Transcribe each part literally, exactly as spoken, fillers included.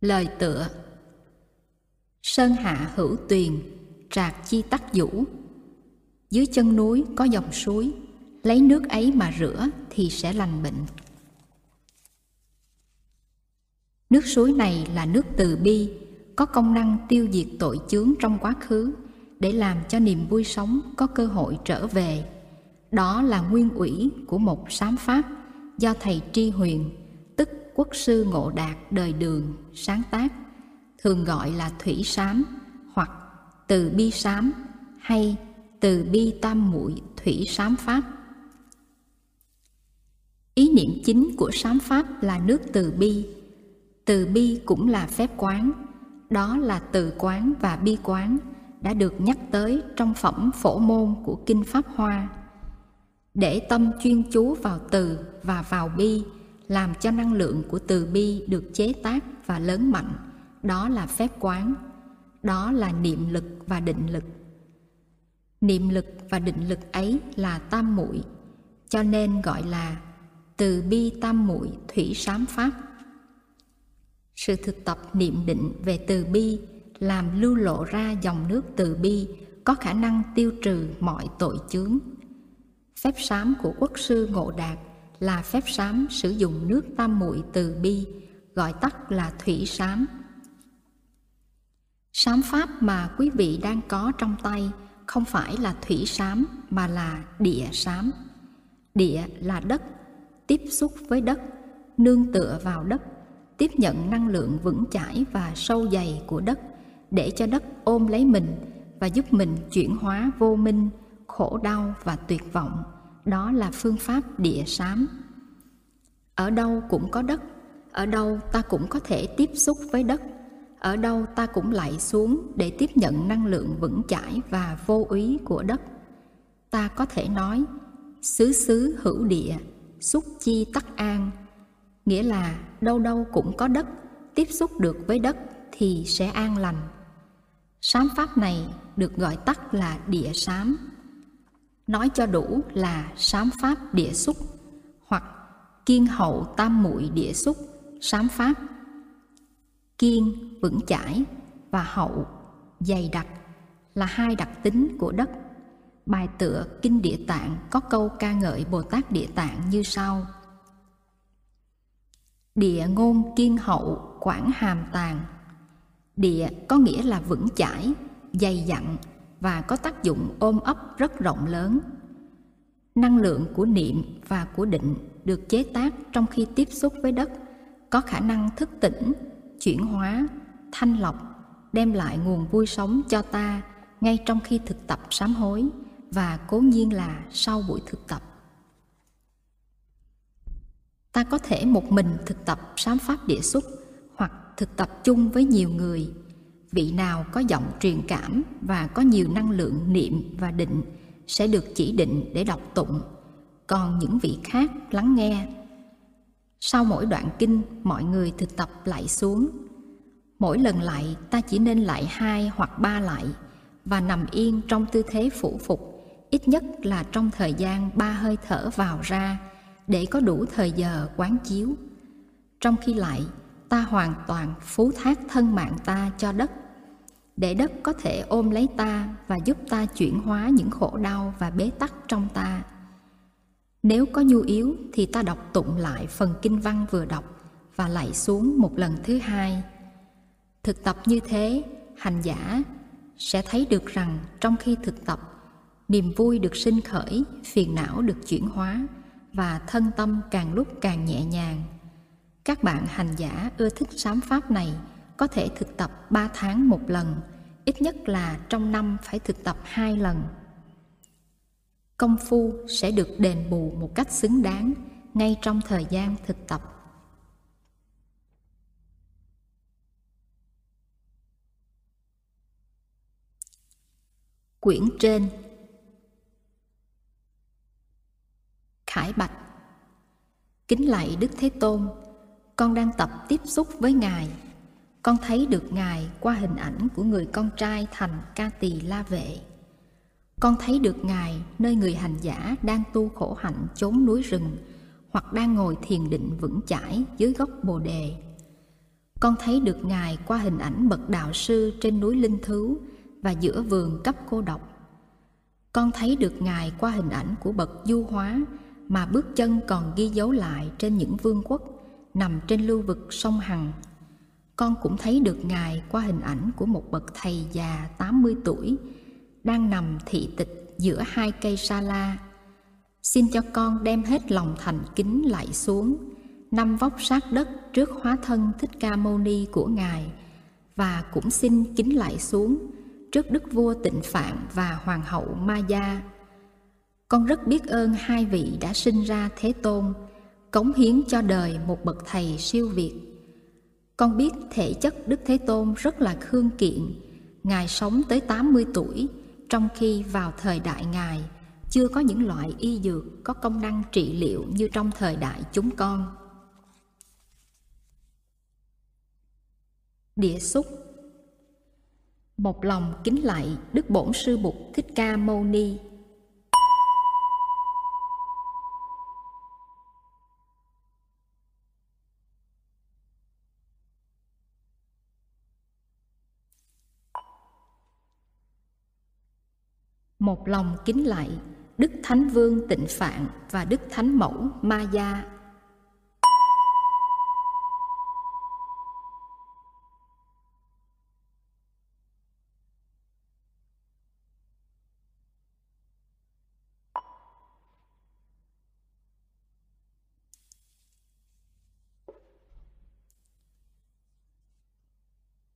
Lời tựa. Sơn hạ hữu tuyền, rạc chi tắc vũ. Dưới chân núi có dòng suối, lấy nước ấy mà rửa thì sẽ lành bệnh. Nước suối này là nước từ bi, có công năng tiêu diệt tội chướng trong quá khứ, để làm cho niềm vui sống có cơ hội trở về. Đó là nguyên ủy của một sám pháp do thầy Tri Huyền, tức Quốc sư Ngộ Đạt đời Đường, sáng tác, thường gọi là thủy sám hoặc từ bi sám hay từ bi tam muội thủy sám pháp. Ý niệm chính của sám pháp là nước từ bi. Từ bi cũng là phép quán, đó là từ quán và bi quán đã được nhắc tới trong phẩm phổ môn của Kinh Pháp Hoa. Để tâm chuyên chú vào từ và vào bi, làm cho năng lượng của từ bi được chế tác và lớn mạnh, đó là phép quán, đó là niệm lực và định lực. Niệm lực và định lực ấy là tam muội, cho nên gọi là từ bi tam muội thủy sám pháp. Sự thực tập niệm định về từ bi làm lưu lộ ra dòng nước từ bi có khả năng tiêu trừ mọi tội chướng. Phép sám của Quốc sư Ngộ Đạt là phép sám sử dụng nước tam muội từ bi, gọi tắt là thủy sám. Sám pháp mà quý vị đang có trong tay không phải là thủy sám mà là địa sám. Địa là đất, tiếp xúc với đất, nương tựa vào đất, tiếp nhận năng lượng vững chãi và sâu dày của đất để cho đất ôm lấy mình và giúp mình chuyển hóa vô minh, khổ đau và tuyệt vọng. Đó là phương pháp địa sám. Ở đâu cũng có đất, ở đâu ta cũng có thể tiếp xúc với đất, ở đâu ta cũng lại xuống để tiếp nhận năng lượng vững chãi và vô úy của đất. Ta có thể nói, xứ xứ hữu địa, xúc chi tắc an, nghĩa là đâu đâu cũng có đất, tiếp xúc được với đất thì sẽ an lành. Sám pháp này được gọi tắt là địa sám. Nói cho đủ là sám pháp địa xúc hoặc kiên hậu tam muội địa xúc sám pháp. Kiên vững chãi và hậu dày đặc là hai đặc tính của đất. Bài tựa Kinh Địa Tạng có câu ca ngợi Bồ Tát Địa Tạng như sau: địa ngôn kiên hậu quảng hàm tàng. Địa có nghĩa là vững chãi, dày dặn và có tác dụng ôm ấp rất rộng lớn. Năng lượng của niệm và của định được chế tác trong khi tiếp xúc với đất, có khả năng thức tỉnh, chuyển hóa, thanh lọc, đem lại nguồn vui sống cho ta ngay trong khi thực tập sám hối và cố nhiên là sau buổi thực tập. Ta có thể một mình thực tập sám pháp địa xúc hoặc thực tập chung với nhiều người. Vị nào có giọng truyền cảm và có nhiều năng lượng niệm và định sẽ được chỉ định để đọc tụng, còn những vị khác lắng nghe. Sau mỗi đoạn kinh, mọi người thực tập lại xuống. Mỗi lần lại, ta chỉ nên lại hai hoặc ba lại và nằm yên trong tư thế phủ phục, ít nhất là trong thời gian ba hơi thở vào ra, để có đủ thời giờ quán chiếu. Trong khi lại, ta hoàn toàn phú thác thân mạng ta cho đất, để đất có thể ôm lấy ta và giúp ta chuyển hóa những khổ đau và bế tắc trong ta. Nếu có nhu yếu thì ta đọc tụng lại phần kinh văn vừa đọc và lạy xuống một lần thứ hai. Thực tập như thế, hành giả sẽ thấy được rằng trong khi thực tập, niềm vui được sinh khởi, phiền não được chuyển hóa và thân tâm càng lúc càng nhẹ nhàng. Các bạn hành giả ưa thích sám pháp này có thể thực tập ba tháng một lần, ít nhất là trong năm phải thực tập hai lần. Công phu sẽ được đền bù một cách xứng đáng ngay trong thời gian thực tập. Quyển trên. Khải bạch: kính lạy Đức Thế Tôn, con đang tập tiếp xúc với Ngài. Con thấy được Ngài qua hình ảnh của người con trai thành Ca Tỳ La Vệ. Con thấy được Ngài nơi người hành giả đang tu khổ hạnh chốn núi rừng hoặc đang ngồi thiền định vững chãi dưới gốc Bồ Đề. Con thấy được Ngài qua hình ảnh bậc đạo sư trên núi Linh Thứu và giữa vườn Cấp Cô Độc. Con thấy được Ngài qua hình ảnh của bậc du hóa mà bước chân còn ghi dấu lại trên những vương quốc nằm trên lưu vực sông Hằng. Con cũng thấy được Ngài qua hình ảnh của một bậc thầy già tám mươi tuổi đang nằm thị tịch giữa hai cây sa la. Xin cho con đem hết lòng thành kính lạy xuống, năm vóc sát đất trước hóa thân Thích Ca Mâu Ni của Ngài, và cũng xin kính lạy xuống trước Đức Vua Tịnh Phạn và Hoàng hậu Ma Da. Con rất biết ơn hai vị đã sinh ra Thế Tôn, cống hiến cho đời một bậc thầy siêu việt. Con biết thể chất Đức Thế Tôn rất là khương kiện, Ngài sống tới tám mươi tuổi, trong khi vào thời đại Ngài chưa có những loại y dược có công năng trị liệu như trong thời đại chúng con. Địa xúc. Một lòng kính lạy Đức Bổn Sư Bụt Thích Ca Mâu Ni. Một lòng kính lạy Đức Thánh Vương Tịnh Phạn và Đức Thánh Mẫu Ma Da.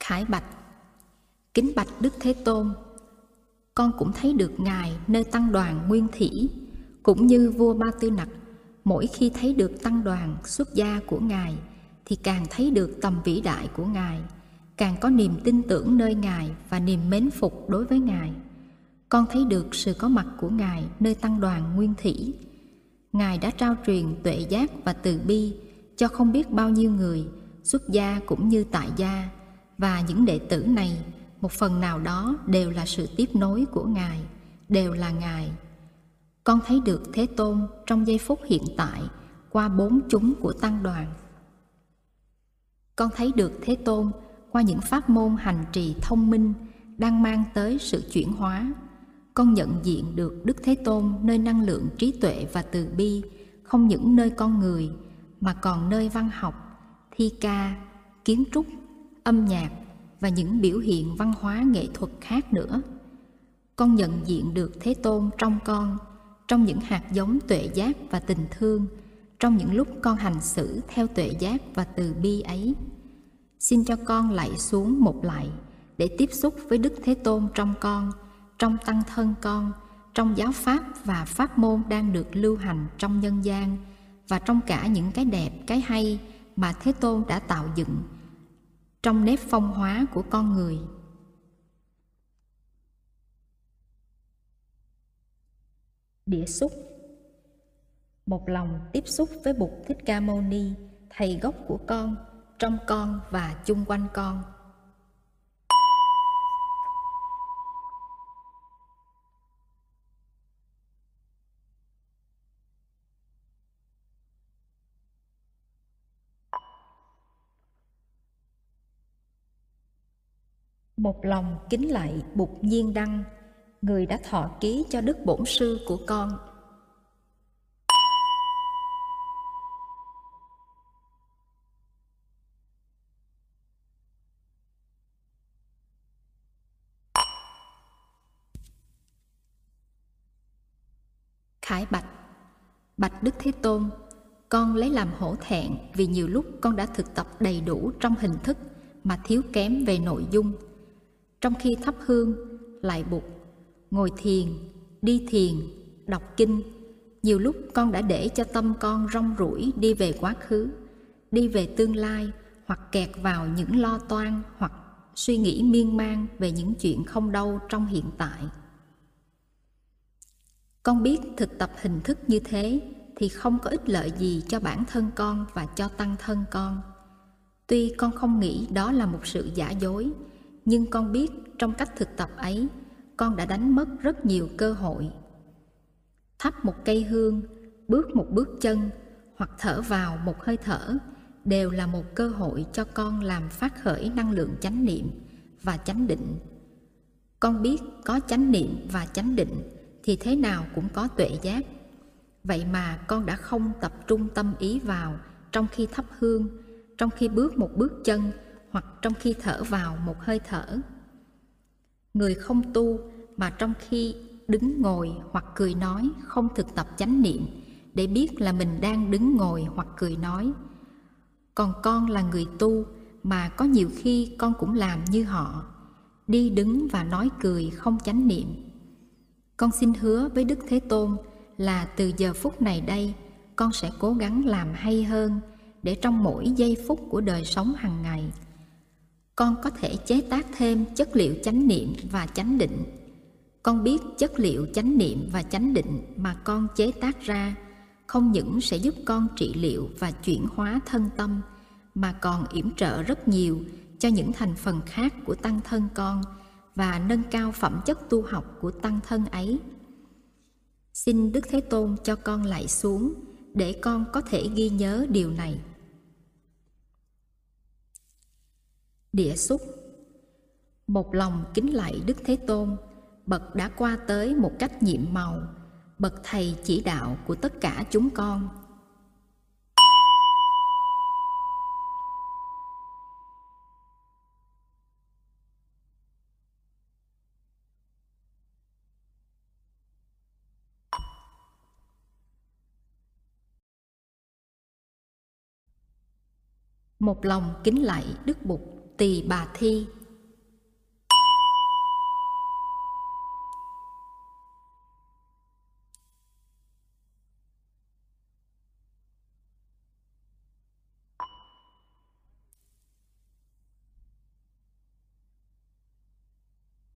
Khải bạch. Kính bạch Đức Thế Tôn, con cũng thấy được Ngài nơi tăng đoàn Nguyên Thủy, cũng như vua Ba Tư Nặc, mỗi khi thấy được tăng đoàn xuất gia của Ngài thì càng thấy được tầm vĩ đại của Ngài, càng có niềm tin tưởng nơi Ngài và niềm mến phục đối với Ngài. Con thấy được sự có mặt của Ngài nơi tăng đoàn Nguyên Thủy. Ngài đã trao truyền tuệ giác và từ bi cho không biết bao nhiêu người, xuất gia cũng như tại gia, và những đệ tử này một phần nào đó đều là sự tiếp nối của Ngài, đều là Ngài. Con thấy được Thế Tôn trong giây phút hiện tại qua bốn chúng của tăng đoàn. Con thấy được Thế Tôn qua những pháp môn hành trì thông minh đang mang tới sự chuyển hóa. Con nhận diện được Đức Thế Tôn nơi năng lượng trí tuệ và từ bi, không những nơi con người mà còn nơi văn học, thi ca, kiến trúc, âm nhạc và những biểu hiện văn hóa nghệ thuật khác nữa. Con nhận diện được Thế Tôn trong con, trong những hạt giống tuệ giác và tình thương, trong những lúc con hành xử theo tuệ giác và từ bi ấy. Xin cho con lạy xuống một lạy để tiếp xúc với Đức Thế Tôn trong con, trong tăng thân con, trong giáo pháp và pháp môn đang được lưu hành trong nhân gian, và trong cả những cái đẹp, cái hay mà Thế Tôn đã tạo dựng trong nếp phong hóa của con người. Địa xúc. Một lòng tiếp xúc với Bụt Thích Ca Mâu Ni, thầy gốc của con, trong con và chung quanh con. Một lòng kính lạy Bụt Nhiên Đăng, người đã thọ ký cho Đức Bổn Sư của con. Khải bạch. Bạch Đức Thế Tôn, con lấy làm hổ thẹn vì nhiều lúc con đã thực tập đầy đủ trong hình thức mà thiếu kém về nội dung. Trong khi thắp hương, lạy Bụt, ngồi thiền, đi thiền, đọc kinh, nhiều lúc con đã để cho tâm con rong ruổi đi về quá khứ, đi về tương lai, hoặc kẹt vào những lo toan hoặc suy nghĩ miên man về những chuyện không đâu trong hiện tại. Con biết thực tập hình thức như thế thì không có ích lợi gì cho bản thân con và cho tăng thân con. Tuy con không nghĩ đó là một sự giả dối, nhưng con biết trong cách thực tập ấy, con đã đánh mất rất nhiều cơ hội. Thắp một cây hương, bước một bước chân, hoặc thở vào một hơi thở, đều là một cơ hội cho con làm phát khởi năng lượng chánh niệm và chánh định. Con biết có chánh niệm và chánh định thì thế nào cũng có tuệ giác. Vậy mà con đã không tập trung tâm ý vào trong khi thắp hương, trong khi bước một bước chân hoặc trong khi thở vào một hơi thở. Người không tu mà trong khi đứng ngồi hoặc cười nói không thực tập chánh niệm để biết là mình đang đứng ngồi hoặc cười nói. Còn con là người tu mà có nhiều khi con cũng làm như họ, đi đứng và nói cười không chánh niệm. Con xin hứa với Đức Thế Tôn là từ giờ phút này đây, con sẽ cố gắng làm hay hơn để trong mỗi giây phút của đời sống hàng ngày, con có thể chế tác thêm chất liệu chánh niệm và chánh định. Con biết chất liệu chánh niệm và chánh định mà con chế tác ra không những sẽ giúp con trị liệu và chuyển hóa thân tâm, mà còn yểm trợ rất nhiều cho những thành phần khác của tăng thân con và nâng cao phẩm chất tu học của tăng thân ấy. Xin Đức Thế Tôn cho con lại xuống để con có thể ghi nhớ điều này. Địa xúc. Một lòng kính lạy Đức Thế Tôn, bậc đã qua tới một cách nhiệm màu, bậc thầy chỉ đạo của tất cả chúng con. Một lòng kính lạy Đức Bụt Tỳ Bà Thi.